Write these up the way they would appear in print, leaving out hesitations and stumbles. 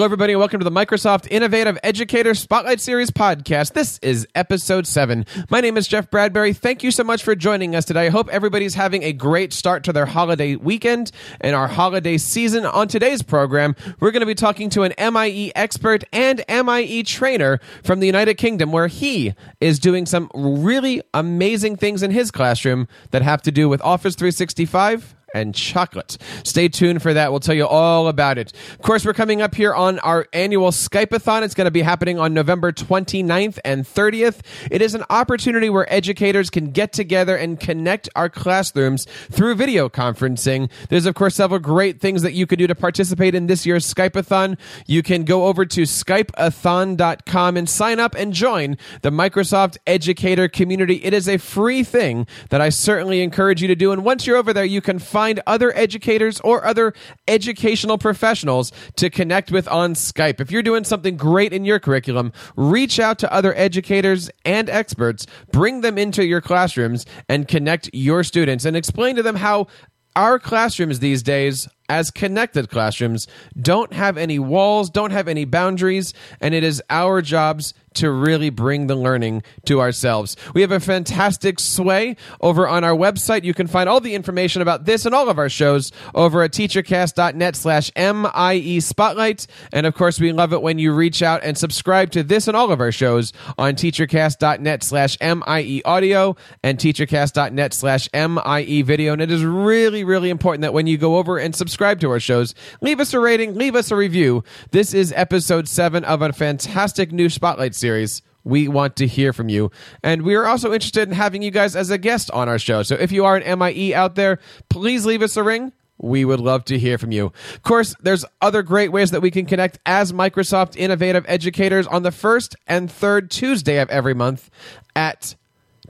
Hello, everybody, and welcome to the Microsoft Innovative Educator Spotlight Series podcast. This is episode 7. My name is Jeff Bradbury. Thank you so much for joining us today. I hope everybody's having a great start to their holiday weekend and our holiday season. On today's program, we're going to be talking to an MIE expert and MIE trainer from the United Kingdom, where he is doing some really amazing things in his classroom that have to do with Office 365 and chocolate. Stay tuned for that. We'll tell you all about it. Of course, we're coming up here on our annual Skype-a-thon. It's going to be happening on November 29th and 30th. It is an opportunity where educators can get together and connect our classrooms through video conferencing. There's, of course, several great things that you could do to participate in this year's Skype-a-thon. You can go over to Skype-a-thon.com and sign up and join the Microsoft Educator community. It is a free thing that I certainly encourage you to do. And once you're over there, you can find other educators or other educational professionals to connect with on Skype. If you're doing something great in your curriculum, reach out to other educators and experts, bring them into your classrooms, and connect your students and explain to them how our classrooms these days, as connected classrooms, don't have any walls, don't have any boundaries, and it is our jobs to really bring the learning to ourselves. We have a fantastic Sway over on our website. You can find all the information about this and all of our shows over at teachercast.net/MIE Spotlight. And of course, we love it when you reach out and subscribe to this and all of our shows on teachercast.net/MIE Audio and teachercast.net/MIE Video. And it is really, really important that when you go over and subscribe to our shows, leave us a rating, leave us a review. This is episode 7 of a fantastic new Spotlight series. We want to hear from you. And we are also interested in having you guys as a guest on our show. So if you are an MIE out there, please leave us a ring. We would love to hear from you. Of course, there's other great ways that we can connect as Microsoft Innovative Educators on the first and third Tuesday of every month at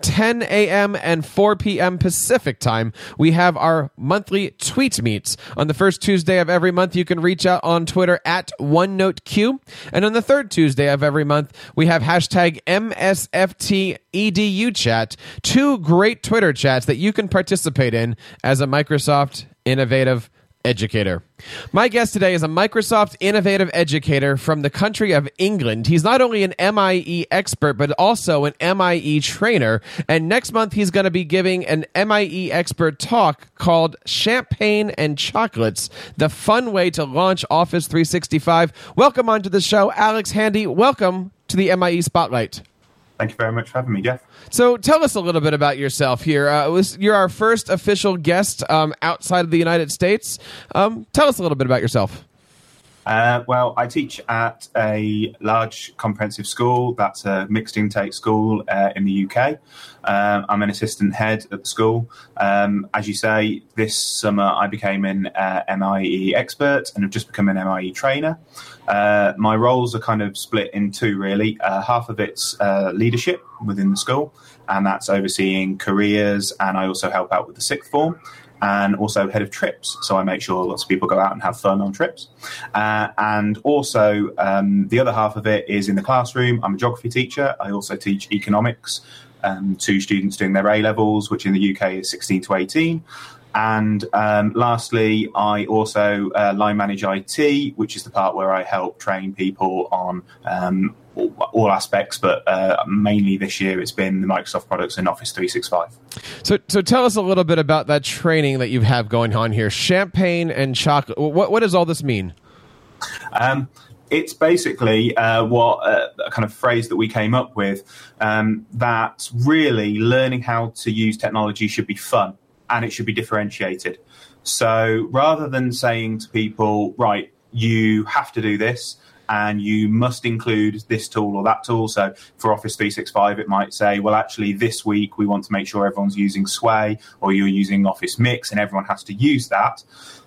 10 a.m. and 4 p.m. Pacific time. We have our monthly tweet meets. On the first Tuesday of every month, you can reach out on Twitter at OneNoteQ. And on the third Tuesday of every month, we have hashtag MSFTEDU chat, two great Twitter chats that you can participate in as a Microsoft Innovative Educator. My guest today is a Microsoft Innovative Educator from the country of England. He's not only an MIE expert, but also an MIE trainer. And next month, he's going to be giving an MIE expert talk called Champagne and Chocolates, the fun way to launch Office 365. Welcome onto the show, Alex Handy. Welcome to the MIE Spotlight. Thank you very much for having me, Jeff. So tell us a little bit about yourself here. You're our first official guest outside of the United States. Tell us a little bit about yourself. Well, I teach at a large comprehensive school. That's a mixed intake school in the UK. I'm an assistant head at the school. As you say, this summer I became an MIE expert and have just become an MIE trainer. My roles are kind of split in two, really. Half of it's leadership within the school, and that's overseeing careers, and I also help out with the sixth form. And also head of trips, so I make sure lots of people go out and have fun on trips. And also, the other half of it is in the classroom. I'm a geography teacher. I also teach economics to students doing their A levels, which in the UK is 16 to 18. And lastly, I also line manage IT, which is the part where I help train people on all aspects, but mainly this year it's been the Microsoft products and Office 365. So tell us a little bit about that training that you have going on here. Champagne and chocolate. What does all this mean? It's basically a kind of phrase that we came up with, that really learning how to use technology should be fun and it should be differentiated. So rather than saying to people, right, you have to do this, and you must include this tool or that tool. So for Office 365, it might say, well, actually, this week we want to make sure everyone's using Sway or you're using Office Mix and everyone has to use that.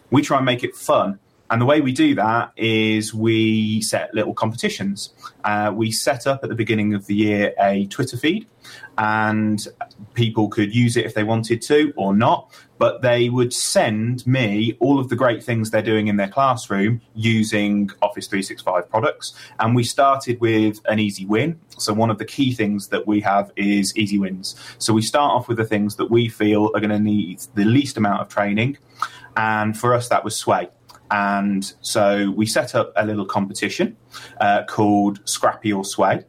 We try and make it fun. And the way we do that is we set little competitions. We set up at the beginning of the year a Twitter feed, and people could use it if they wanted to or not, but they would send me all of the great things they're doing in their classroom using Office 365 products. And we started with an easy win. So one of the key things that we have is easy wins. So we start off with the things that we feel are going to need the least amount of training. And for us, that was Sway. And so we set up a little competition called Scrappy or Sway.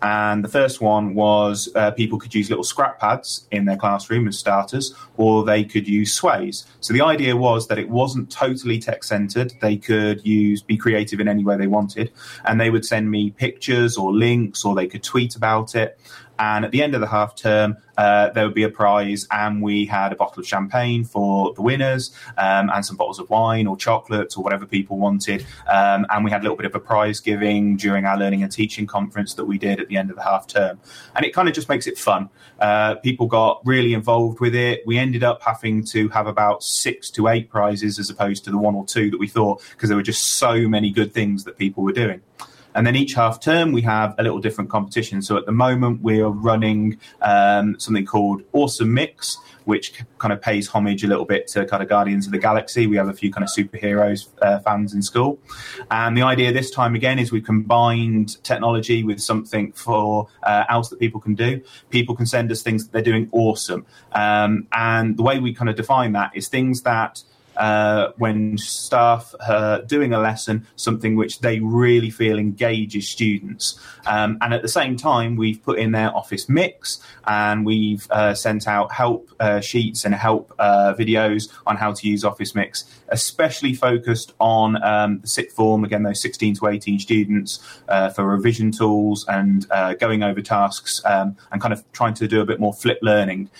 And the first one was people could use little scrap pads in their classroom as starters, or they could use sways. So the idea was that it wasn't totally tech-centered. They could be creative in any way they wanted. And they would send me pictures or links, or they could tweet about it. And at the end of the half term, there would be a prize, and we had a bottle of champagne for the winners and some bottles of wine or chocolates or whatever people wanted. And we had a little bit of a prize giving during our learning and teaching conference that we did at the end of the half term. And it kind of just makes it fun. People got really involved with it. We ended up having to have about 6 to 8 prizes as opposed to the 1 or 2 that we thought, because there were just so many good things that people were doing. And then each half term, we have a little different competition. So at the moment, we are running something called Awesome Mix, which kind of pays homage a little bit to kind of Guardians of the Galaxy. We have a few kind of superheroes fans in school. And the idea this time, again, is we combined technology with something for else that people can do. People can send us things that they're doing awesome. And the way we kind of define that is things that when staff are doing a lesson, something which they really feel engages students. And at the same time, we've put in their Office Mix, and we've sent out help sheets and help videos on how to use Office Mix, especially focused on the sixth form, again, those 16 to 18 students for revision tools and going over tasks and kind of trying to do a bit more flip learning.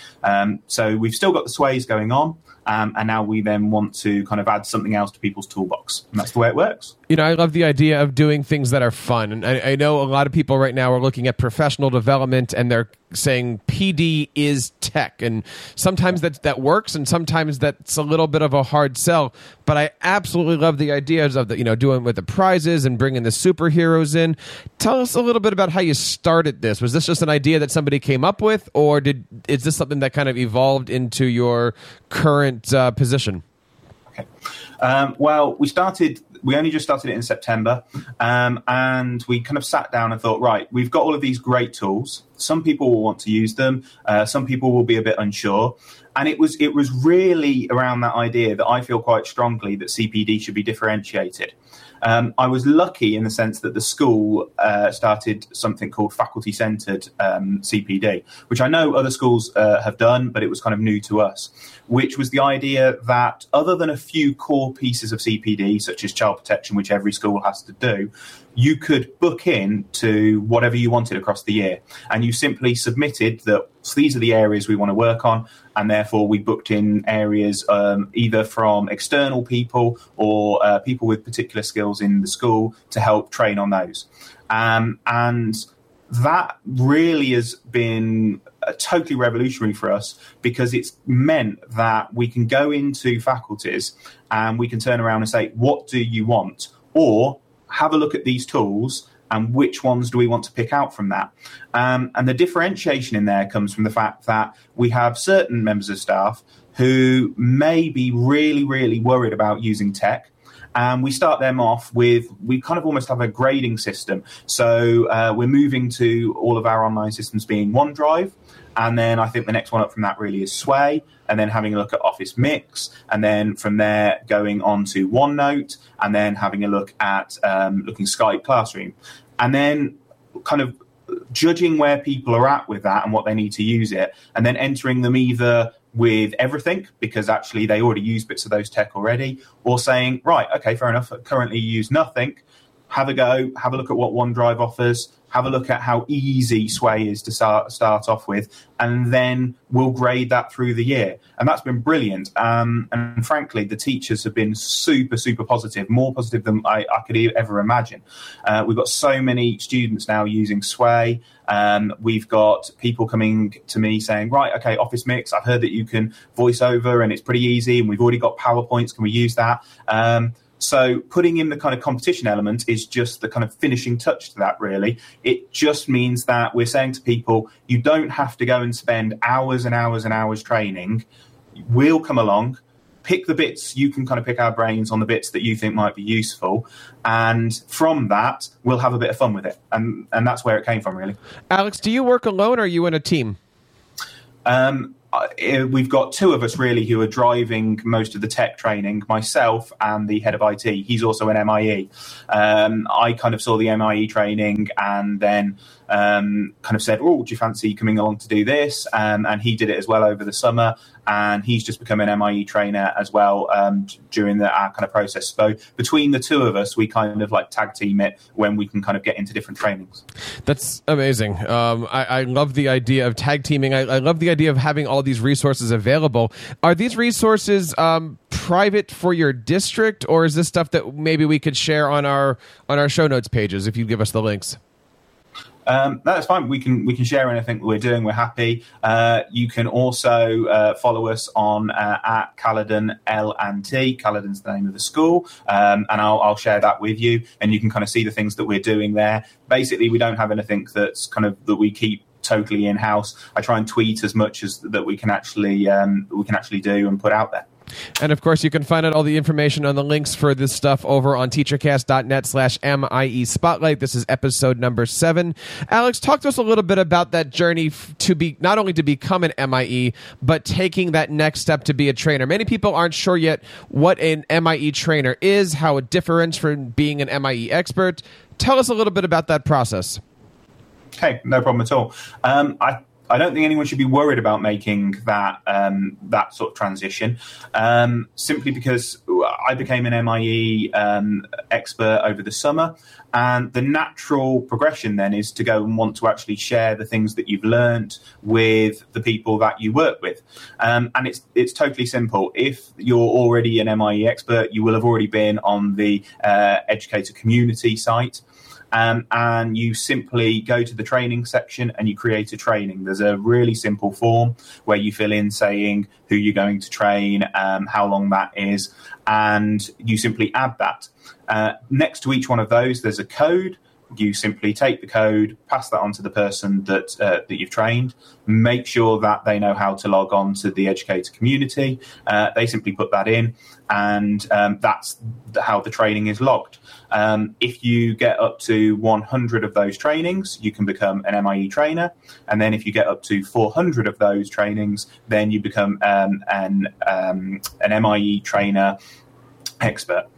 So we've still got the sways going on. And now we then want to kind of add something else to people's toolbox. And that's the way it works. You know, I love the idea of doing things that are fun. And I know a lot of people right now are looking at professional development, and they're saying PD is tech. And sometimes that works, and sometimes that's a little bit of a hard sell. But I absolutely love the ideas of doing with the prizes and bringing the superheroes in. Tell us a little bit about how you started this. Was this just an idea that somebody came up with, or is this something that kind of evolved into your current position? Okay. Well, we only just started it in September, and we kind of sat down and thought, right, we've got all of these great tools. Some people will want to use them. Some people will be a bit unsure. And it was really around that idea that I feel quite strongly that CPD should be differentiated. I was lucky in the sense that the school started something called faculty-centred CPD, which I know other schools have done, but it was kind of new to us, which was the idea that other than a few core pieces of CPD, such as child protection, which every school has to do, you could book in to whatever you wanted across the year. And you simply submitted that these are the areas we want to work on, and therefore we booked in areas either from external people or people with particular skills in the school to help train on those. And that really has been totally revolutionary for us, because it's meant that we can go into faculties and we can turn around and say, what do you want? Or have a look at these tools, and which ones do we want to pick out from that? And the differentiation in there comes from the fact that we have certain members of staff who may be really, really worried about using tech. And we start them off we kind of almost have a grading system. So we're moving to all of our online systems being OneDrive. And then I think the next one up from that really is Sway, and then having a look at Office Mix, and then from there going on to OneNote, and then having a look at Skype Classroom. And then kind of judging where people are at with that and what they need to use it, and then entering them either with everything, because actually they already use bits of those tech already, or saying, right, okay, fair enough, currently use nothing, have a go, have a look at what OneDrive offers, have a look at how easy Sway is to start off with, and then we'll grade that through the year. And that's been brilliant. And frankly, the teachers have been super, super positive, more positive than I could ever imagine. We've got so many students now using Sway. We've got people coming to me saying, right, okay, Office Mix, I've heard that you can voice over and it's pretty easy, and we've already got PowerPoints, can we use that? So putting in the kind of competition element is just the kind of finishing touch to that, really. It just means that we're saying to people, you don't have to go and spend hours and hours and hours training. We'll come along, pick the bits, you can kind of pick our brains on the bits that you think might be useful. And from that, we'll have a bit of fun with it. And that's where it came from, really. Alex, do you work alone, or are you in a team? we've got two of us really who are driving most of the tech training, myself and the head of IT. He's also an MIE. I kind of saw the MIE training and then kind of said, oh, do you fancy coming along to do this? And he did it as well over the summer. And he's just become an MIE trainer as well during our kind of process. So between the two of us, we kind of like tag team it when we can kind of get into different trainings. That's amazing. I love the idea of tag teaming. I love the idea of having all these resources available. Are these resources private for your district, or is this stuff that maybe we could share on our show notes pages if you give us the links? That's fine. We can share anything that we're doing. We're happy. You can also follow us on at Caludon L&T. Caludon's the name of the school, and I'll share that with you, and you can kind of see the things that we're doing there. Basically, we don't have anything that's kind of that we keep totally in house. I try and tweet as much as that we can actually do and put out there. And, of course, you can find out all the information on the links for this stuff over on teachercast.net/MIE Spotlight. This is episode number 7. Alex, talk to us a little bit about that journey to be not only to become an MIE, but taking that next step to be a trainer. Many people aren't sure yet what an MIE trainer is, how it differs from being an MIE expert. Tell us a little bit about that process. Okay, no problem at all. I don't think anyone should be worried about making that sort of transition, simply because I became an MIE expert over the summer, and the natural progression then is to go and want to actually share the things that you've learned with the people that you work with. And it's totally simple. If you're already an MIE expert, you will have already been on the educator community site. And you simply go to the training section and you create a training. There's a really simple form where you fill in saying who you're going to train, how long that is, and you simply add that. Next to each one of those, there's a code. You simply take the code, pass that on to the person that you've trained, make sure that they know how to log on to the educator community. They simply put that in, and that's how the training is logged. If you get up to 100 of those trainings, you can become an MIE trainer. And then if you get up to 400 of those trainings, then you become an MIE trainer expert.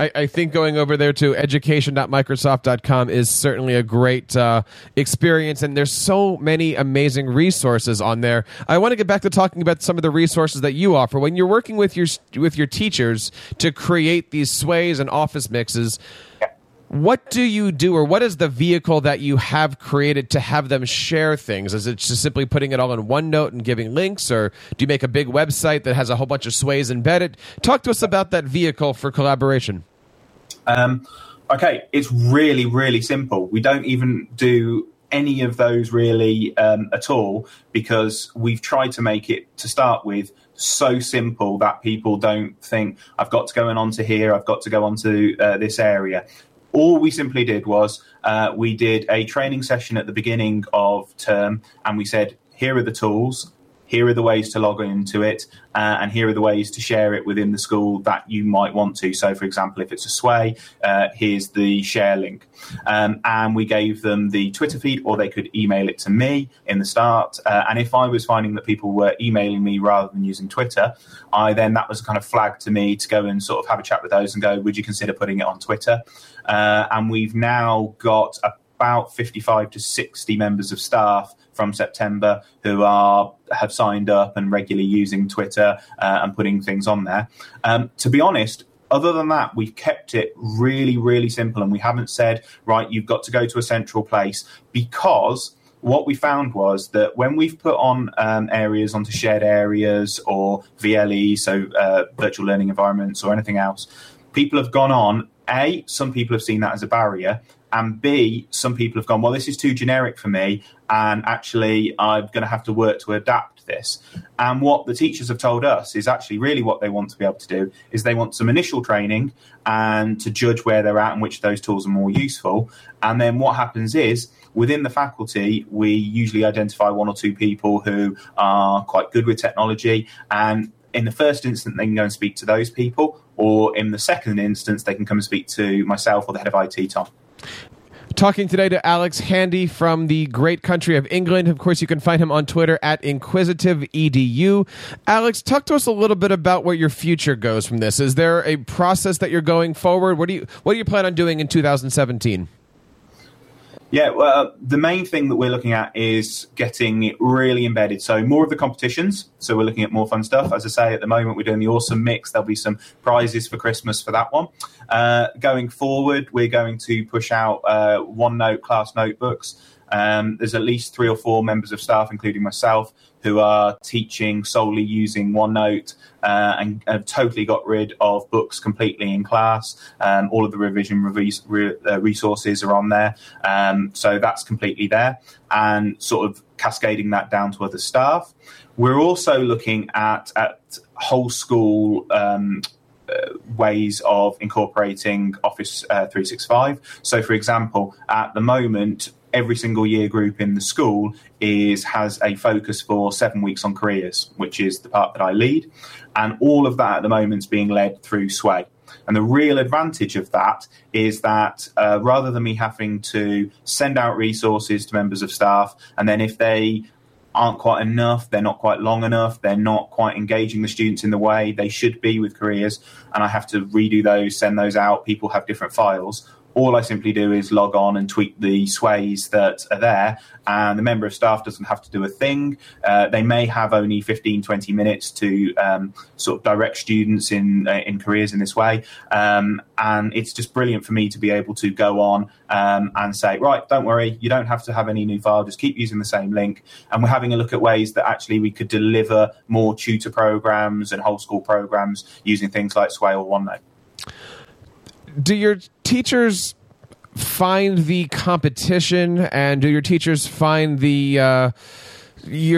I think going over there to education.microsoft.com is certainly a great experience, and there's so many amazing resources on there. I want to get back to talking about some of the resources that you offer. When you're working with your teachers to create these sways and office mixes, what do you do, or what is the vehicle that you have created to have them share things? Is it just simply putting it all in OneNote and giving links, or do you make a big website that has a whole bunch of sways embedded? Talk to us about that vehicle for collaboration. Okay, it's really, really simple. We don't even do any of those really at all, because we've tried to make it, to start with, so simple that people don't think, I've got to go on to here, I've got to go on to this area. All we simply did was we did a training session at the beginning of term, and we said, here are the tools, here are the ways to log into it, and here are the ways to share it within the school that you might want to. So, for example, if it's a Sway, here's the share link. And we gave them the Twitter feed, or they could email it to me in the start. And if I was finding that people were emailing me rather than using Twitter, that was a kind of flag to me to go and sort of have a chat with those and go, would you consider putting it on Twitter? And we've now got about 55 to 60 members of staff from September who have signed up and regularly using Twitter and putting things on there. To be honest, other than that, we've kept it really, really simple, and we haven't said, right, you've got to go to a central place, because what we found was that when we've put on areas onto shared areas or VLE, so virtual learning environments or anything else, people have gone on, A, some people have seen that as a barrier, and B, some people have gone, well, this is too generic for me, and actually I'm going to have to work to adapt this. And what the teachers have told us is actually really what they want to be able to do is they want some initial training and to judge where they're at and which of those tools are more useful. And then what happens is, within the faculty, we usually identify one or two people who are quite good with technology, and in the first instance, they can go and speak to those people, or in the second instance, they can come and speak to myself or the head of IT, Tom. Talking today to Alex Handy from the great country of England. Of course, you can find him on Twitter at inquisitiveedu. Alex, talk to us a little bit about where your future goes from this. Is there a process that you're going forward? What do you plan on doing in 2017? Yeah, well, the main thing that we're looking at is getting it really embedded. So more of the competitions. So we're looking at more fun stuff. As I say, at the moment, we're doing the Awesome Mix. There'll be some prizes for Christmas for that one. Going forward, we're going to push out OneNote class notebooks. There's at least 3 or 4 members of staff, including myself, who are teaching solely using OneNote and have totally got rid of books completely in class. All of the revision resources are on there. So that's completely there and sort of cascading that down to other staff. We're also looking at whole school ways of incorporating Office 365. So, for example, at the moment, every single year group in the school has a focus for 7 weeks on careers, which is the part that I lead. And all of that at the moment is being led through Sway. And the real advantage of that is that rather than me having to send out resources to members of staff, and then if they aren't quite enough, they're not quite long enough, they're not quite engaging the students in the way they should be with careers, and I have to redo those, send those out, people have different files. All I simply do is log on and tweak the sways that are there, and the member of staff doesn't have to do a thing. They may have only 15, 20 minutes to sort of direct students in careers in this way, and it's just brilliant for me to be able to go on and say, right, don't worry, you don't have to have any new file, just keep using the same link. And we're having a look at ways that actually we could deliver more tutor programs and whole school programs using things like Sway or OneNote. Do your teachers find the competition, and do your teachers find your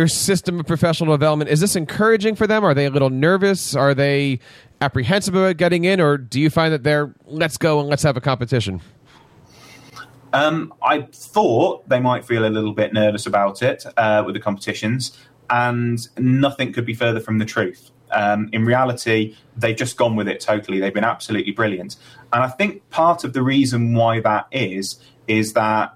system of professional development, is this encouraging for them? Are they a little nervous? Are they apprehensive about getting in? Or do you find that they're, let's go and let's have a competition? I thought they might feel a little bit nervous about it with the competitions, and nothing could be further from the truth. In reality, they've just gone with it totally. They've been absolutely brilliant. And I think part of the reason why that is that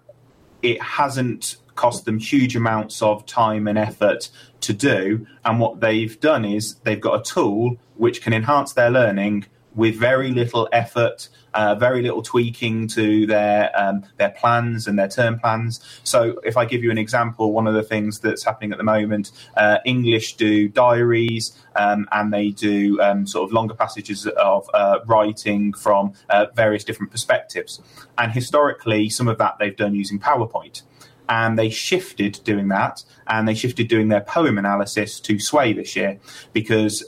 it hasn't cost them huge amounts of time and effort to do. And what they've done is they've got a tool which can enhance their learning with very little effort, very little tweaking to their plans and their term plans. So if I give you an example, one of the things that's happening at the moment, English do diaries and they do sort of longer passages of writing from various different perspectives. And historically, some of that they've done using PowerPoint. And they shifted doing that, and they shifted doing their poem analysis to Sway this year because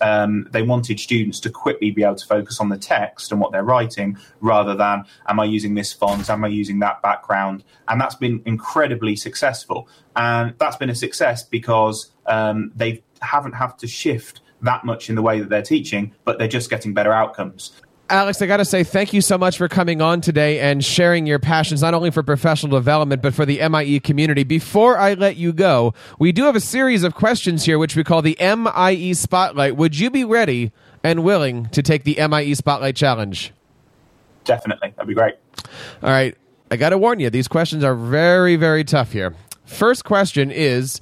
they wanted students to quickly be able to focus on the text and what they're writing rather than, am I using this font, am I using that background? And that's been incredibly successful. And that's been a success because they haven't had to shift that much in the way that they're teaching, but they're just getting better outcomes. Alex, I got to say thank you so much for coming on today and sharing your passions, not only for professional development, but for the MIE community. Before I let you go, we do have a series of questions here, which we call the MIE Spotlight. Would you be ready and willing to take the MIE Spotlight Challenge? Definitely. That'd be great. All right. I got to warn you, these questions are very, very tough here. First question is,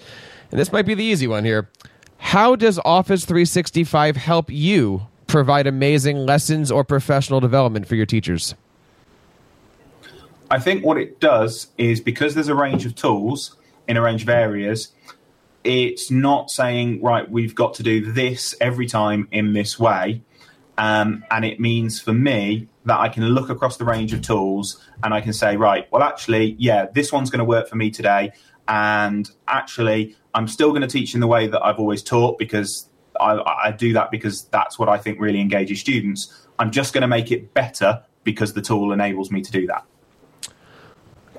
and this might be the easy one here, how does Office 365 help you provide amazing lessons or professional development for your teachers? I think what it does is, because there's a range of tools in a range of areas, it's not saying, right, we've got to do this every time in this way. And it means for me that I can look across the range of tools and I can say, right, well, actually, yeah, this one's going to work for me today. And actually, I'm still going to teach in the way that I've always taught because I do that because that's what I think really engages students. I'm just going to make it better because the tool enables me to do that.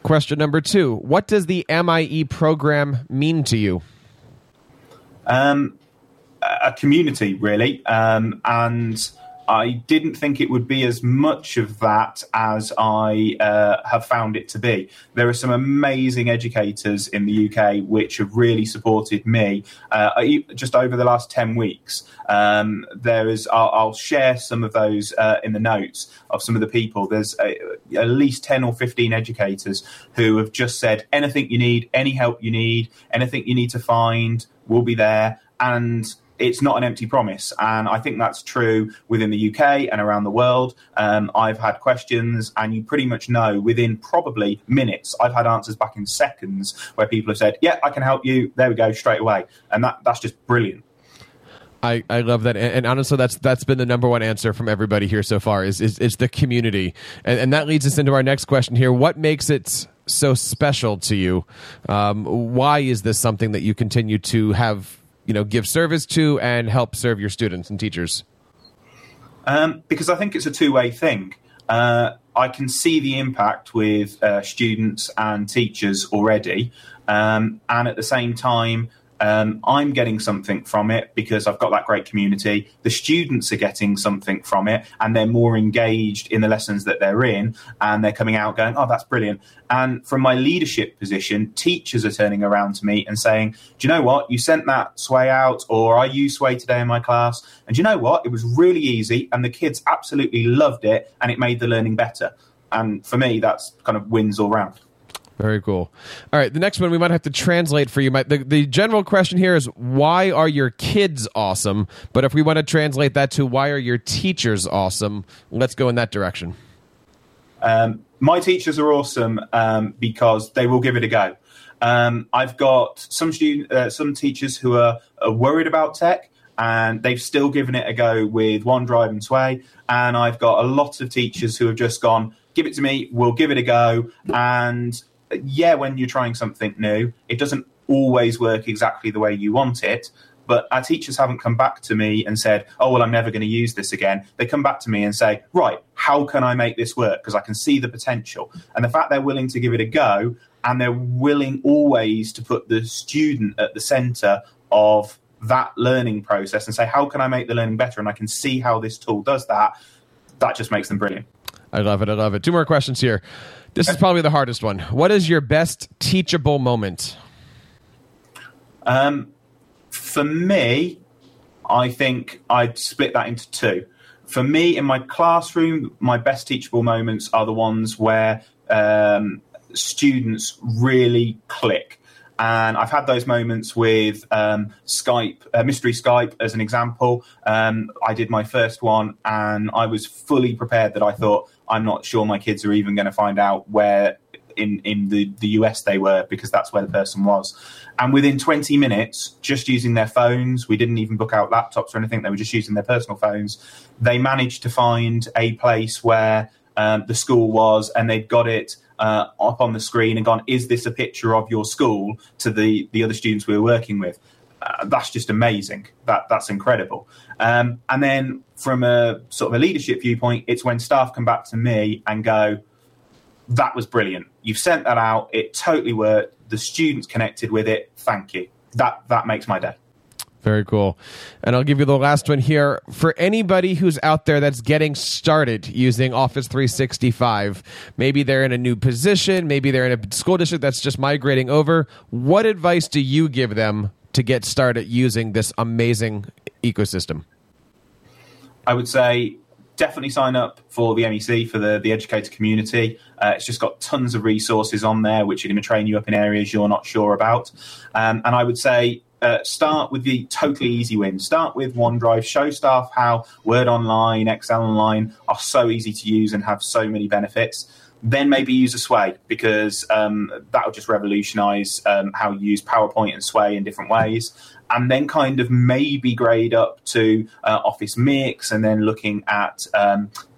Question number 2. What does the MIE program mean to you? A community, really. And I didn't think it would be as much of that as I have found it to be. There are some amazing educators in the UK which have really supported me just over the last 10 weeks. I'll share some of those in the notes of some of the people. There's at least 10 or 15 educators who have just said, anything you need, any help you need, anything you need to find, we'll be there. And it's not an empty promise, and I think that's true within the UK and around the world. I've had questions, and you pretty much know within probably minutes, I've had answers back in seconds where people have said, yeah, I can help you. There we go, straight away. And that's just brilliant. I love that. And honestly, that's been the number one answer from everybody here so far is the community. And that leads us into our next question here. What makes it so special to you? Why is this something that you continue to have, give service to and help serve your students and teachers? Because I think it's a two-way thing. I can see the impact with students and teachers already. And at the same time, I'm getting something from it because I've got that great community. The students are getting something from it, and they're more engaged in the lessons that they're in, and they're coming out going, oh, that's brilliant. And from my leadership position, teachers are turning around to me and saying, do you know what? You sent that Sway out, or I used Sway today in my class. And do you know what? It was really easy, and the kids absolutely loved it, and it made the learning better. And for me, that's kind of wins all round. Very cool. All right, the next one we might have to translate for you. The general question here is, why are your kids awesome? But if we want to translate that to why are your teachers awesome, let's go in that direction. My teachers are awesome because they will give it a go. I've got some teachers who are worried about tech, and they've still given it a go with OneDrive and Sway. And I've got a lot of teachers who have just gone, give it to me, we'll give it a go. And yeah, when you're trying something new, it doesn't always work exactly the way you want it. But our teachers haven't come back to me and said, oh, well, I'm never going to use this again. They come back to me and say, right, how can I make this work? Because I can see the potential. And the fact they're willing to give it a go, and they're willing always to put the student at the center of that learning process and say, how can I make the learning better? And I can see how this tool does that. That just makes them brilliant. I love it. I love it. Two more questions here. This is probably the hardest one. What is your best teachable moment? For me, I think I'd split that into two. For me, in my classroom, my best teachable moments are the ones where students really click. And I've had those moments with Skype, Mystery Skype, as an example. I did my first one, and I was fully prepared that I thought, I'm not sure my kids are even going to find out where in the US they were, because that's where the person was. And within 20 minutes, just using their phones, we didn't even book out laptops or anything. They were just using their personal phones. They managed to find a place where the school was, and they'd got it up on the screen and gone, is this a picture of your school, to the other students we were working with. That's just amazing. That's incredible. And then from a sort of a leadership viewpoint, it's when staff come back to me and go, that was brilliant. You've sent that out. It totally worked. The students connected with it. Thank you. That makes my day. Very cool. And I'll give you the last one here. For anybody who's out there that's getting started using Office 365, maybe they're in a new position, maybe they're in a school district that's just migrating over, what advice do you give them to get started using this amazing ecosystem? I would say definitely sign up for the MEC, for the educator community. It's just got tons of resources on there which are going to train you up in areas you're not sure about. And I would say start with the totally easy win. Start with OneDrive. Show staff how Word Online, Excel Online are so easy to use and have so many benefits. Then maybe use a Sway, because that'll just revolutionize how you use PowerPoint and Sway in different ways. And then kind of maybe grade up to Office Mix, and then looking at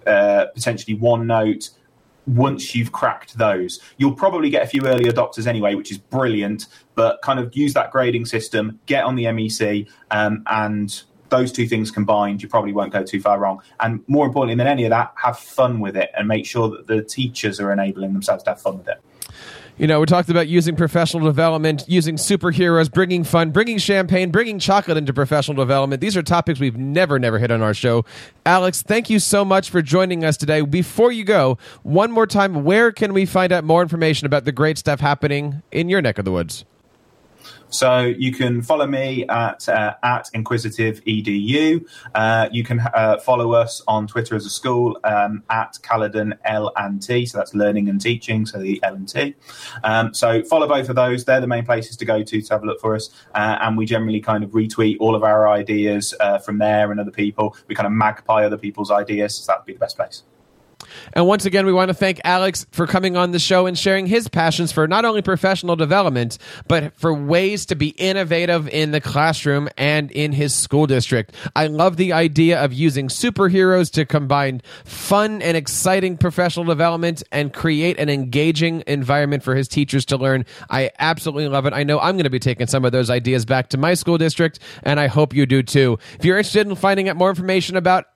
potentially OneNote. Once you've cracked those, you'll probably get a few early adopters anyway, which is brilliant, but kind of use that grading system, get on the MEC, and those two things combined, you probably won't go too far wrong. And more importantly than any of that, have fun with it and make sure that the teachers are enabling themselves to have fun with it. You know, we talked about using professional development, using superheroes, bringing fun, bringing champagne, bringing chocolate into professional development. These are topics we've never hit on our show. Alex, thank you so much for joining us today. Before you go, one more time, where can we find out more information about the great stuff happening in your neck of the woods? So you can follow me at inquisitiveedu. You can follow us on Twitter as a school at Caludon L&T. So that's learning and teaching. So the L&T. So follow both of those. They're the main places to go to have a look for us. And we generally kind of retweet all of our ideas from there and other people. We kind of magpie other people's ideas. So that'd be the best place. And once again, we want to thank Alex for coming on the show and sharing his passions for not only professional development, but for ways to be innovative in the classroom and in his school district. I love the idea of using superheroes to combine fun and exciting professional development and create an engaging environment for his teachers to learn. I absolutely love it. I know I'm going to be taking some of those ideas back to my school district, and I hope you do too. If you're interested in finding out more information about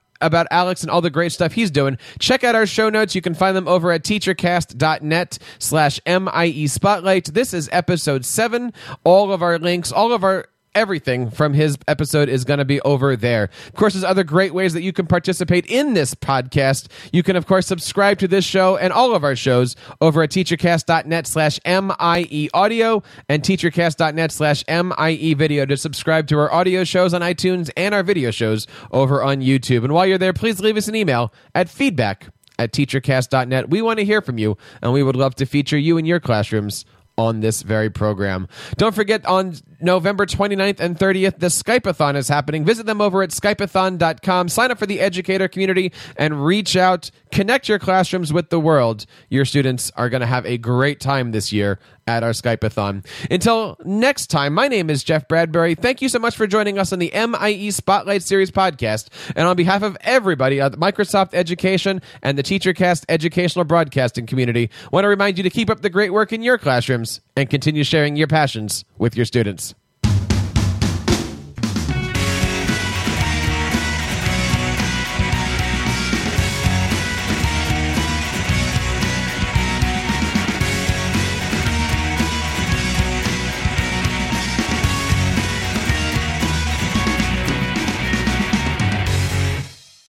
Alex and all the great stuff he's doing, check out our show notes. You can find them over at teachercast.net/MIE Spotlight. This is episode 7. All of our links, all of our everything from his episode is going to be over there. Of course, there's other great ways that you can participate in this podcast. You can, of course, subscribe to this show and all of our shows over at teachercast.net/MIE audio and teachercast.net/MIE video to subscribe to our audio shows on iTunes and our video shows over on YouTube. And while you're there, please leave us an email at feedback@teachercast.net. We want to hear from you, and we would love to feature you in your classrooms on this very program. Don't forget, on November 29th and 30th, the Skype-a-thon is happening. Visit them over at skypeathon.com. Sign up for the educator community and reach out. Connect your classrooms with the world. Your students are going to have a great time this year at our Skype-a-thon. Until next time, my name is Jeff Bradbury. Thank you so much for joining us on the MIE Spotlight Series podcast. And on behalf of everybody at Microsoft Education and the TeacherCast educational broadcasting community, I want to remind you to keep up the great work in your classrooms and continue sharing your passions with your students.